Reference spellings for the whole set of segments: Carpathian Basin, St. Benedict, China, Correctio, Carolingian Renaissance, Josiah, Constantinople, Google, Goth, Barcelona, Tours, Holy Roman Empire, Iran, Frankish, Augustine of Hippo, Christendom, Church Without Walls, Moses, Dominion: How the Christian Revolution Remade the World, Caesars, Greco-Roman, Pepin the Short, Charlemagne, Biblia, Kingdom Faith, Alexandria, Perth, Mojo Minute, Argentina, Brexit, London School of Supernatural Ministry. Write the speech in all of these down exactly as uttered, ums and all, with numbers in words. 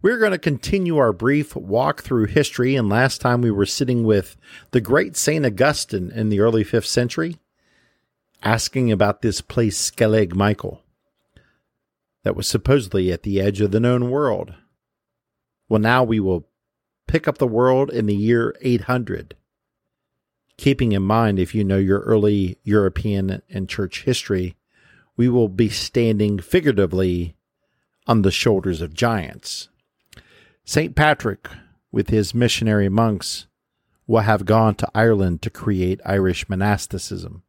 We're going to continue our brief walk through history, and last time we were sitting with the great Saint Augustine in the early fifth century, asking about this place Skellig Michael that was supposedly at the edge of the known world. Well, now we will pick up the world in the year eight hundred, keeping in mind, if you know your early European and church history, we will be standing figuratively on the shoulders of giants. Saint Patrick, with his missionary monks, will have gone to Ireland to create Irish monasticism.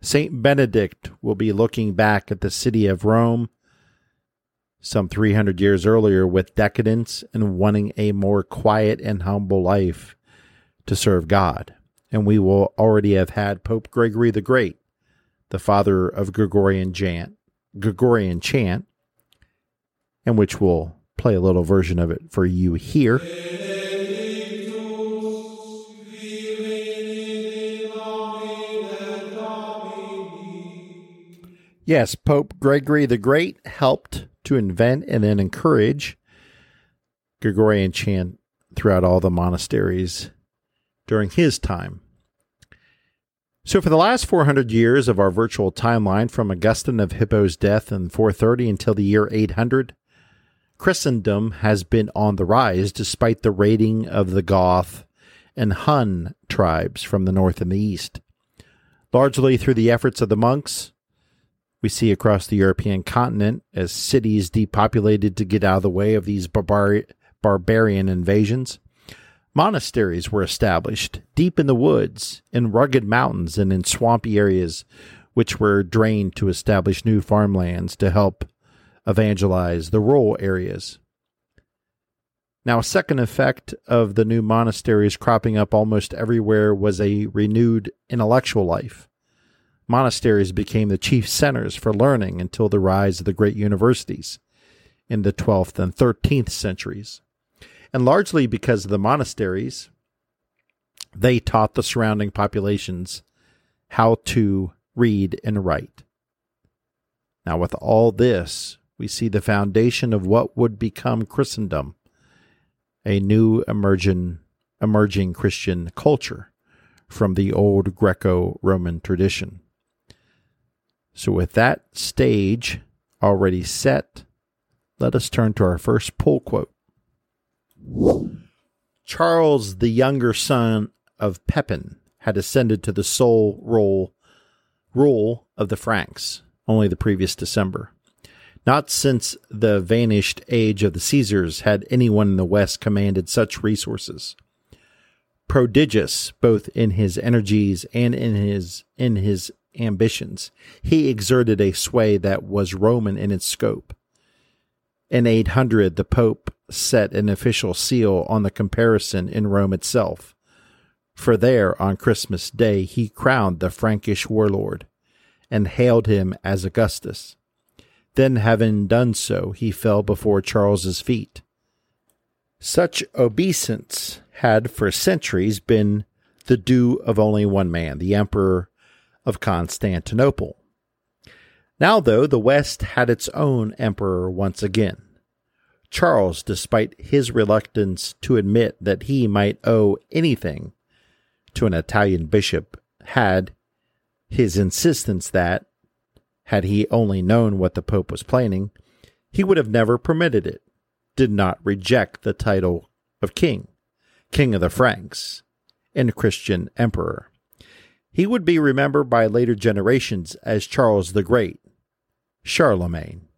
Saint Benedict will be looking back at the city of Rome some three hundred years earlier with decadence and wanting a more quiet and humble life to serve God. And we will already have had Pope Gregory the Great, the father of Gregorian chant, Gregorian chant, and which will play a little version of it for you here. Yes, Pope Gregory the Great helped to invent and then encourage Gregorian chant throughout all the monasteries during his time. So for the last four hundred years of our virtual timeline, from Augustine of Hippo's death in four thirty until the year eight hundred, Christendom has been on the rise despite the raiding of the Goth and Hun tribes from the north and the east. Largely through the efforts of the monks we see across the European continent as cities depopulated to get out of the way of these barbar- barbarian invasions, monasteries were established deep in the woods, in rugged mountains, and in swampy areas which were drained to establish new farmlands to help evangelize the rural areas. Now, a second effect of the new monasteries cropping up almost everywhere was a renewed intellectual life. Monasteries became the chief centers for learning until the rise of the great universities in the twelfth and thirteenth centuries. And largely because of the monasteries, they taught the surrounding populations how to read and write. Now, with all this, we see the foundation of what would become Christendom, a new emerging, emerging Christian culture from the old Greco-Roman tradition. So with that stage already set, let us turn to our first pull quote. Charles, the younger son of Pepin, had ascended to the sole role, rule of the Franks only the previous December. Not since the vanished age of the Caesars had anyone in the West commanded such resources. Prodigious both in his energies and in his in his ambitions, he exerted a sway that was Roman in its scope. In eight hundred, the Pope set an official seal on the comparison in Rome itself, for there, on Christmas Day, he crowned the Frankish warlord and hailed him as Augustus. Then, having done so, he fell before Charles's feet. Such obeisance had for centuries been the due of only one man, the Emperor of Constantinople. Now, though, the West had its own emperor once again. Charles, despite his reluctance to admit that he might owe anything to an Italian bishop, had his insistence that, had he only known what the Pope was planning, he would have never permitted it, did not reject the title of king, king of the Franks, and Christian emperor. He would be remembered by later generations as Charles the Great, Charlemagne.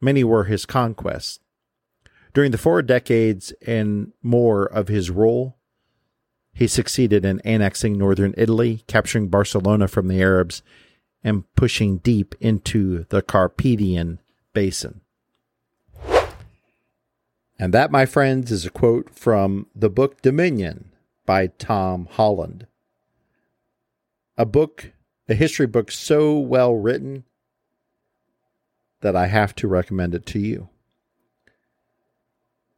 Many were his conquests. During the four decades and more of his rule, he succeeded in annexing northern Italy, capturing Barcelona from the Arabs, and pushing deep into the Carpathian Basin. And that, my friends, is a quote from the book Dominion by Tom Holland. A book, a history book so well written that I have to recommend it to you.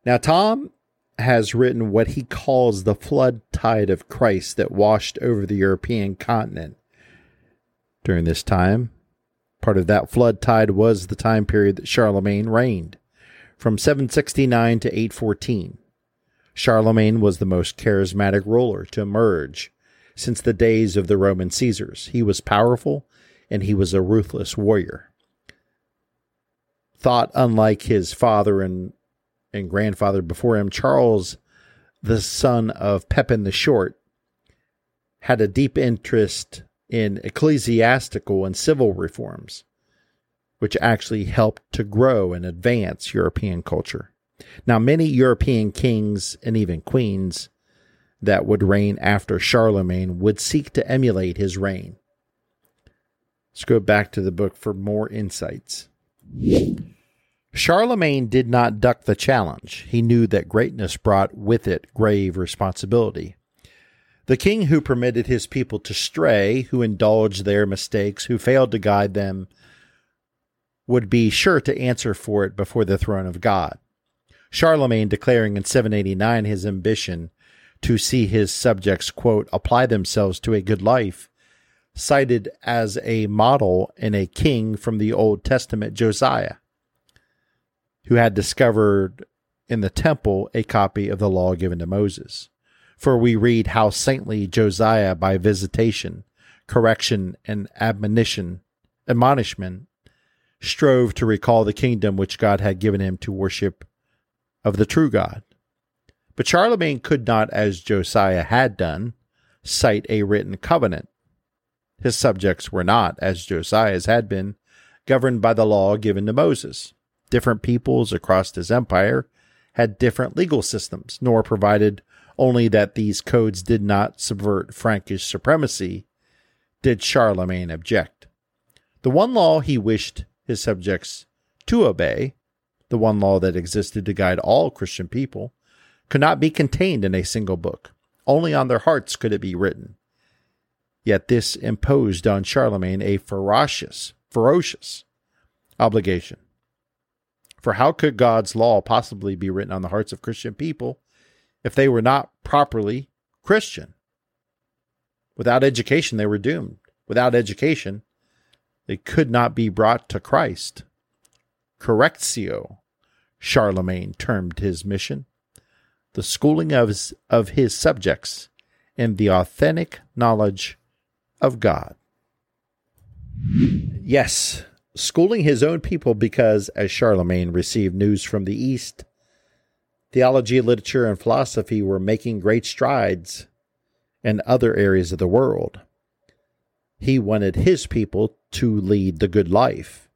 Now, Tom has written what he calls the flood tide of Christ that washed over the European continent during this time. Part of that flood tide was the time period that Charlemagne reigned, from seven sixty-nine to eight fourteen. Charlemagne was the most charismatic ruler to emerge since the days of the Roman Caesars. He was powerful, and he was a ruthless warrior. Thought unlike his father and and grandfather before him, Charles, the son of Pepin the Short, had a deep interest in ecclesiastical and civil reforms, which actually helped to grow and advance European culture. Now, many European kings and even queens that would reign after Charlemagne would seek to emulate his reign. Let's go back to the book for more insights. Charlemagne did not duck the challenge. He knew that greatness brought with it grave responsibility. The king who permitted his people to stray, who indulged their mistakes, who failed to guide them, would be sure to answer for it before the throne of God. Charlemagne declaring in seven eighty-nine his ambition to see his subjects, quote, apply themselves to a good life, cited as a model in a king from the Old Testament, Josiah, who had discovered in the temple a copy of the law given to Moses. For we read how saintly Josiah, by visitation, correction, and admonition, admonishment, strove to recall the kingdom which God had given him to worship of the true God. But Charlemagne could not, as Josiah had done, cite a written covenant. His subjects were not, as Josiah's had been, governed by the law given to Moses. Different peoples across his empire had different legal systems, nor provided only that these codes did not subvert Frankish supremacy, did Charlemagne object. The one law he wished his subjects to obey, the one law that existed to guide all Christian people, could not be contained in a single book. Only on their hearts could it be written. Yet this imposed on Charlemagne a ferocious, ferocious obligation. For how could God's law possibly be written on the hearts of Christian people if they were not properly Christian? Without education, they were doomed. Without education, they could not be brought to Christ. Correctio, Charlemagne termed his mission, the schooling of his, of his subjects in the authentic knowledge of God. Yes. Schooling his own people because, as Charlemagne received news from the East, theology, literature, and philosophy were making great strides in other areas of the world. He wanted his people to lead the good life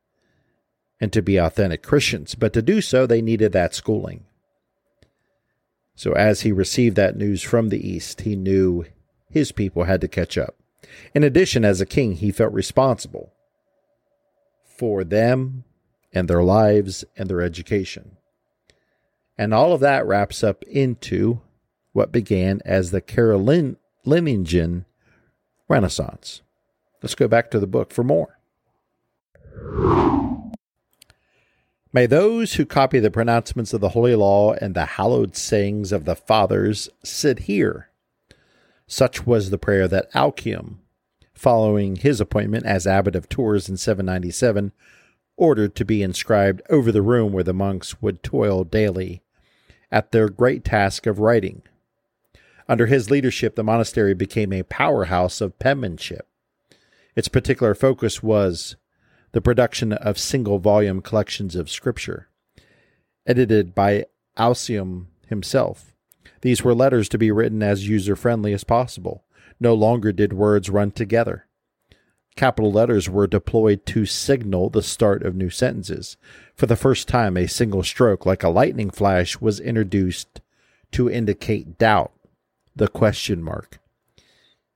and to be authentic Christians, but to do so, they needed that schooling. So as he received that news from the East, he knew his people had to catch up. In addition, as a king, he felt responsible for them and their lives and their education. And all of that wraps up into what began as the Carolingian Renaissance. Let's go back to the book for more. May those who copy the pronouncements of the Holy Law and the hallowed sayings of the Fathers sit here. Such was the prayer that Alcuin, following his appointment as abbot of Tours in seven ninety-seven, ordered to be inscribed over the room where the monks would toil daily at their great task of writing. Under his leadership, the monastery became a powerhouse of penmanship. Its particular focus was the production of single-volume collections of scripture, edited by Alcuin himself. These were letters to be written as user-friendly as possible. No longer did words run together. Capital letters were deployed to signal the start of new sentences. For the first time, a single stroke, like a lightning flash, was introduced to indicate doubt, the question mark.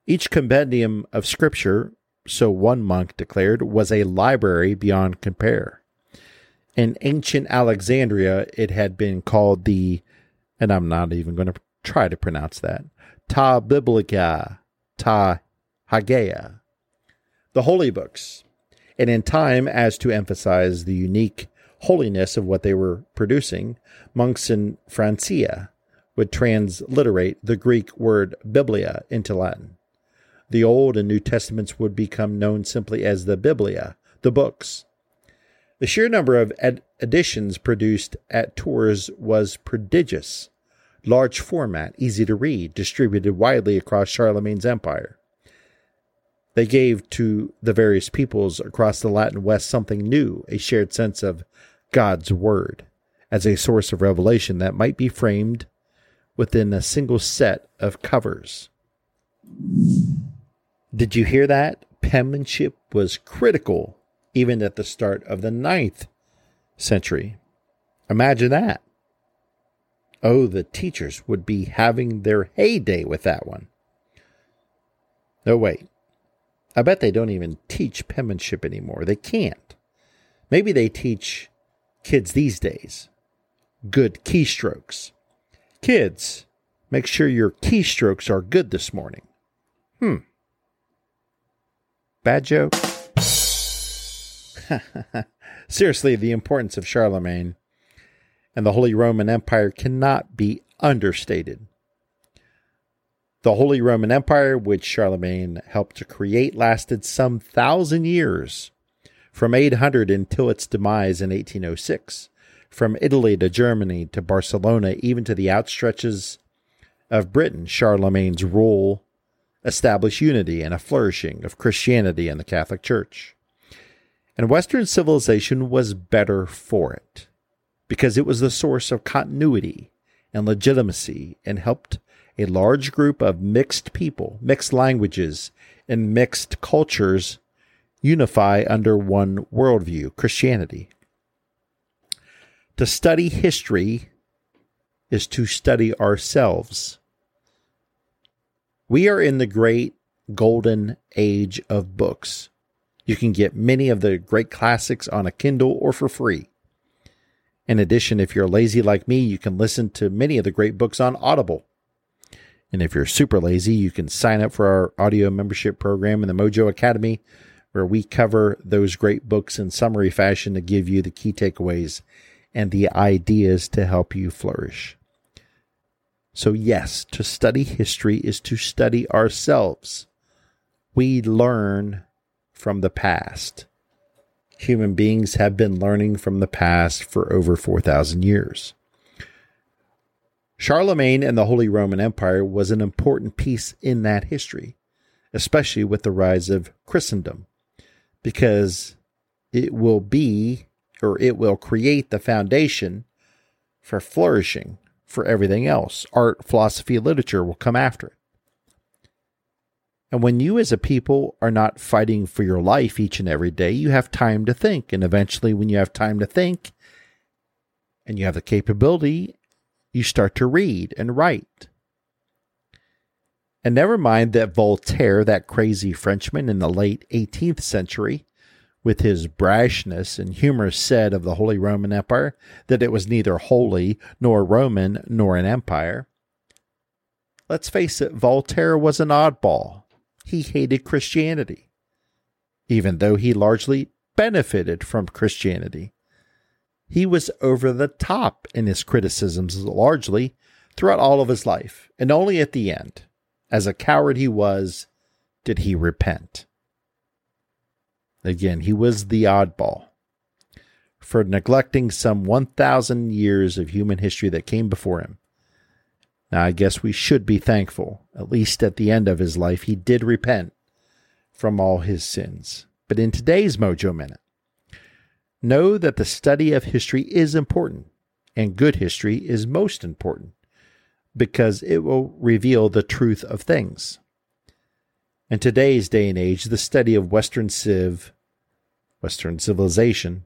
Each compendium of Scripture, so one monk declared, was a library beyond compare. In ancient Alexandria, it had been called the, and I'm not even going to try to pronounce that, ta Biblica, ta Hagia, the holy books, and in time, as to emphasize the unique holiness of what they were producing, monks in Francia would transliterate the Greek word Biblia into Latin. The Old and New Testaments would become known simply as the Biblia, the books. The sheer number of ed- editions produced at Tours was prodigious. Large format, easy to read, distributed widely across Charlemagne's empire. They gave to the various peoples across the Latin West something new, a shared sense of God's Word as a source of revelation that might be framed within a single set of covers. Did you hear that? Penmanship was critical even at the start of the ninth century. Imagine that. Oh, the teachers would be having their heyday with that one. No, wait. I bet they don't even teach penmanship anymore. They can't. Maybe they teach kids these days good keystrokes. Kids, make sure your keystrokes are good this morning. Hmm. Bad joke? Seriously, the importance of Charlemagne and the Holy Roman Empire cannot be understated. The Holy Roman Empire, which Charlemagne helped to create, lasted some thousand years, from eight hundred until its demise in eighteen oh six, from Italy to Germany to Barcelona, even to the outstretches of Britain. Charlemagne's rule established unity and a flourishing of Christianity and the Catholic Church. And Western civilization was better for it, because it was the source of continuity and legitimacy, and helped a large group of mixed people, mixed languages, and mixed cultures unify under one worldview, Christianity. To study history is to study ourselves. We are in the great golden age of books. You can get many of the great classics on a Kindle or for free. In addition, if you're lazy like me, you can listen to many of the great books on Audible. And if you're super lazy, you can sign up for our audio membership program in the Mojo Academy, where we cover those great books in summary fashion to give you the key takeaways and the ideas to help you flourish. So yes, to study history is to study ourselves. We learn from the past. Human beings have been learning from the past for over four thousand years. Charlemagne and the Holy Roman Empire was an important piece in that history, especially with the rise of Christendom, because it will be, or it will create the foundation for flourishing for everything else. Art, philosophy, literature will come after it. And when you as a people are not fighting for your life each and every day, you have time to think. And eventually when you have time to think and you have the capability, you start to read and write. And never mind that Voltaire, that crazy Frenchman in the late eighteenth century, with his brashness and humor, said of the Holy Roman Empire that it was neither holy nor Roman nor an empire. Let's face it, Voltaire was an oddball. He hated Christianity, even though he largely benefited from Christianity. He was over the top in his criticisms largely throughout all of his life, and only at the end, as a coward he was, did he repent. Again, he was the oddball for neglecting some one thousand years of human history that came before him. Now, I guess we should be thankful, at least at the end of his life, he did repent from all his sins. But in today's Mojo Minute, know that the study of history is important, and good history is most important, because it will reveal the truth of things. In today's day and age, the study of Western civ, Western civilization,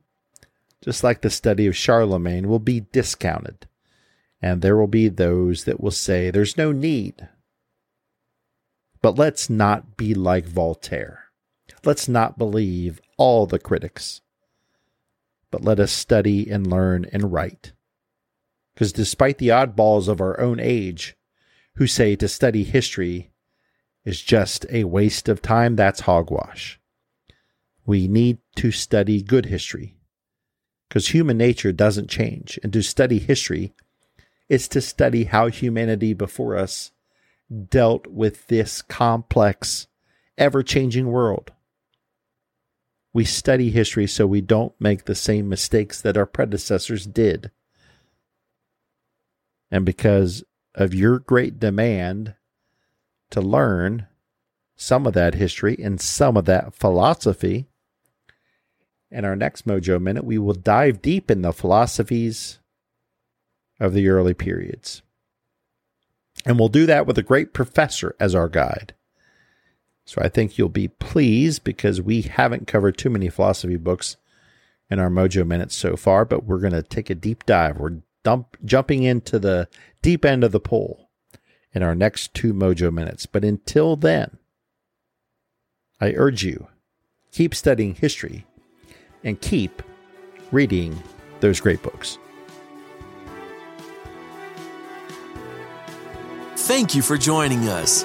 just like the study of Charlemagne, will be discounted. And there will be those that will say there's no need. But let's not be like Voltaire. Let's not believe all the critics. But let us study and learn and write. Because despite the oddballs of our own age, who say to study history is just a waste of time. That's hogwash. We need to study good history because human nature doesn't change. And to study history is to study how humanity before us dealt with this complex, ever-changing world. We study history so we don't make the same mistakes that our predecessors did. And because of your great demand to learn some of that history and some of that philosophy, in our next Mojo Minute, we will dive deep in the philosophies of the early periods. And we'll do that with a great professor as our guide. So I think you'll be pleased because we haven't covered too many philosophy books in our Mojo Minutes so far, but we're going to take a deep dive. We're dump, jumping into the deep end of the pool in our next two Mojo Minutes. But until then, I urge you, keep studying history and keep reading those great books. Thank you for joining us.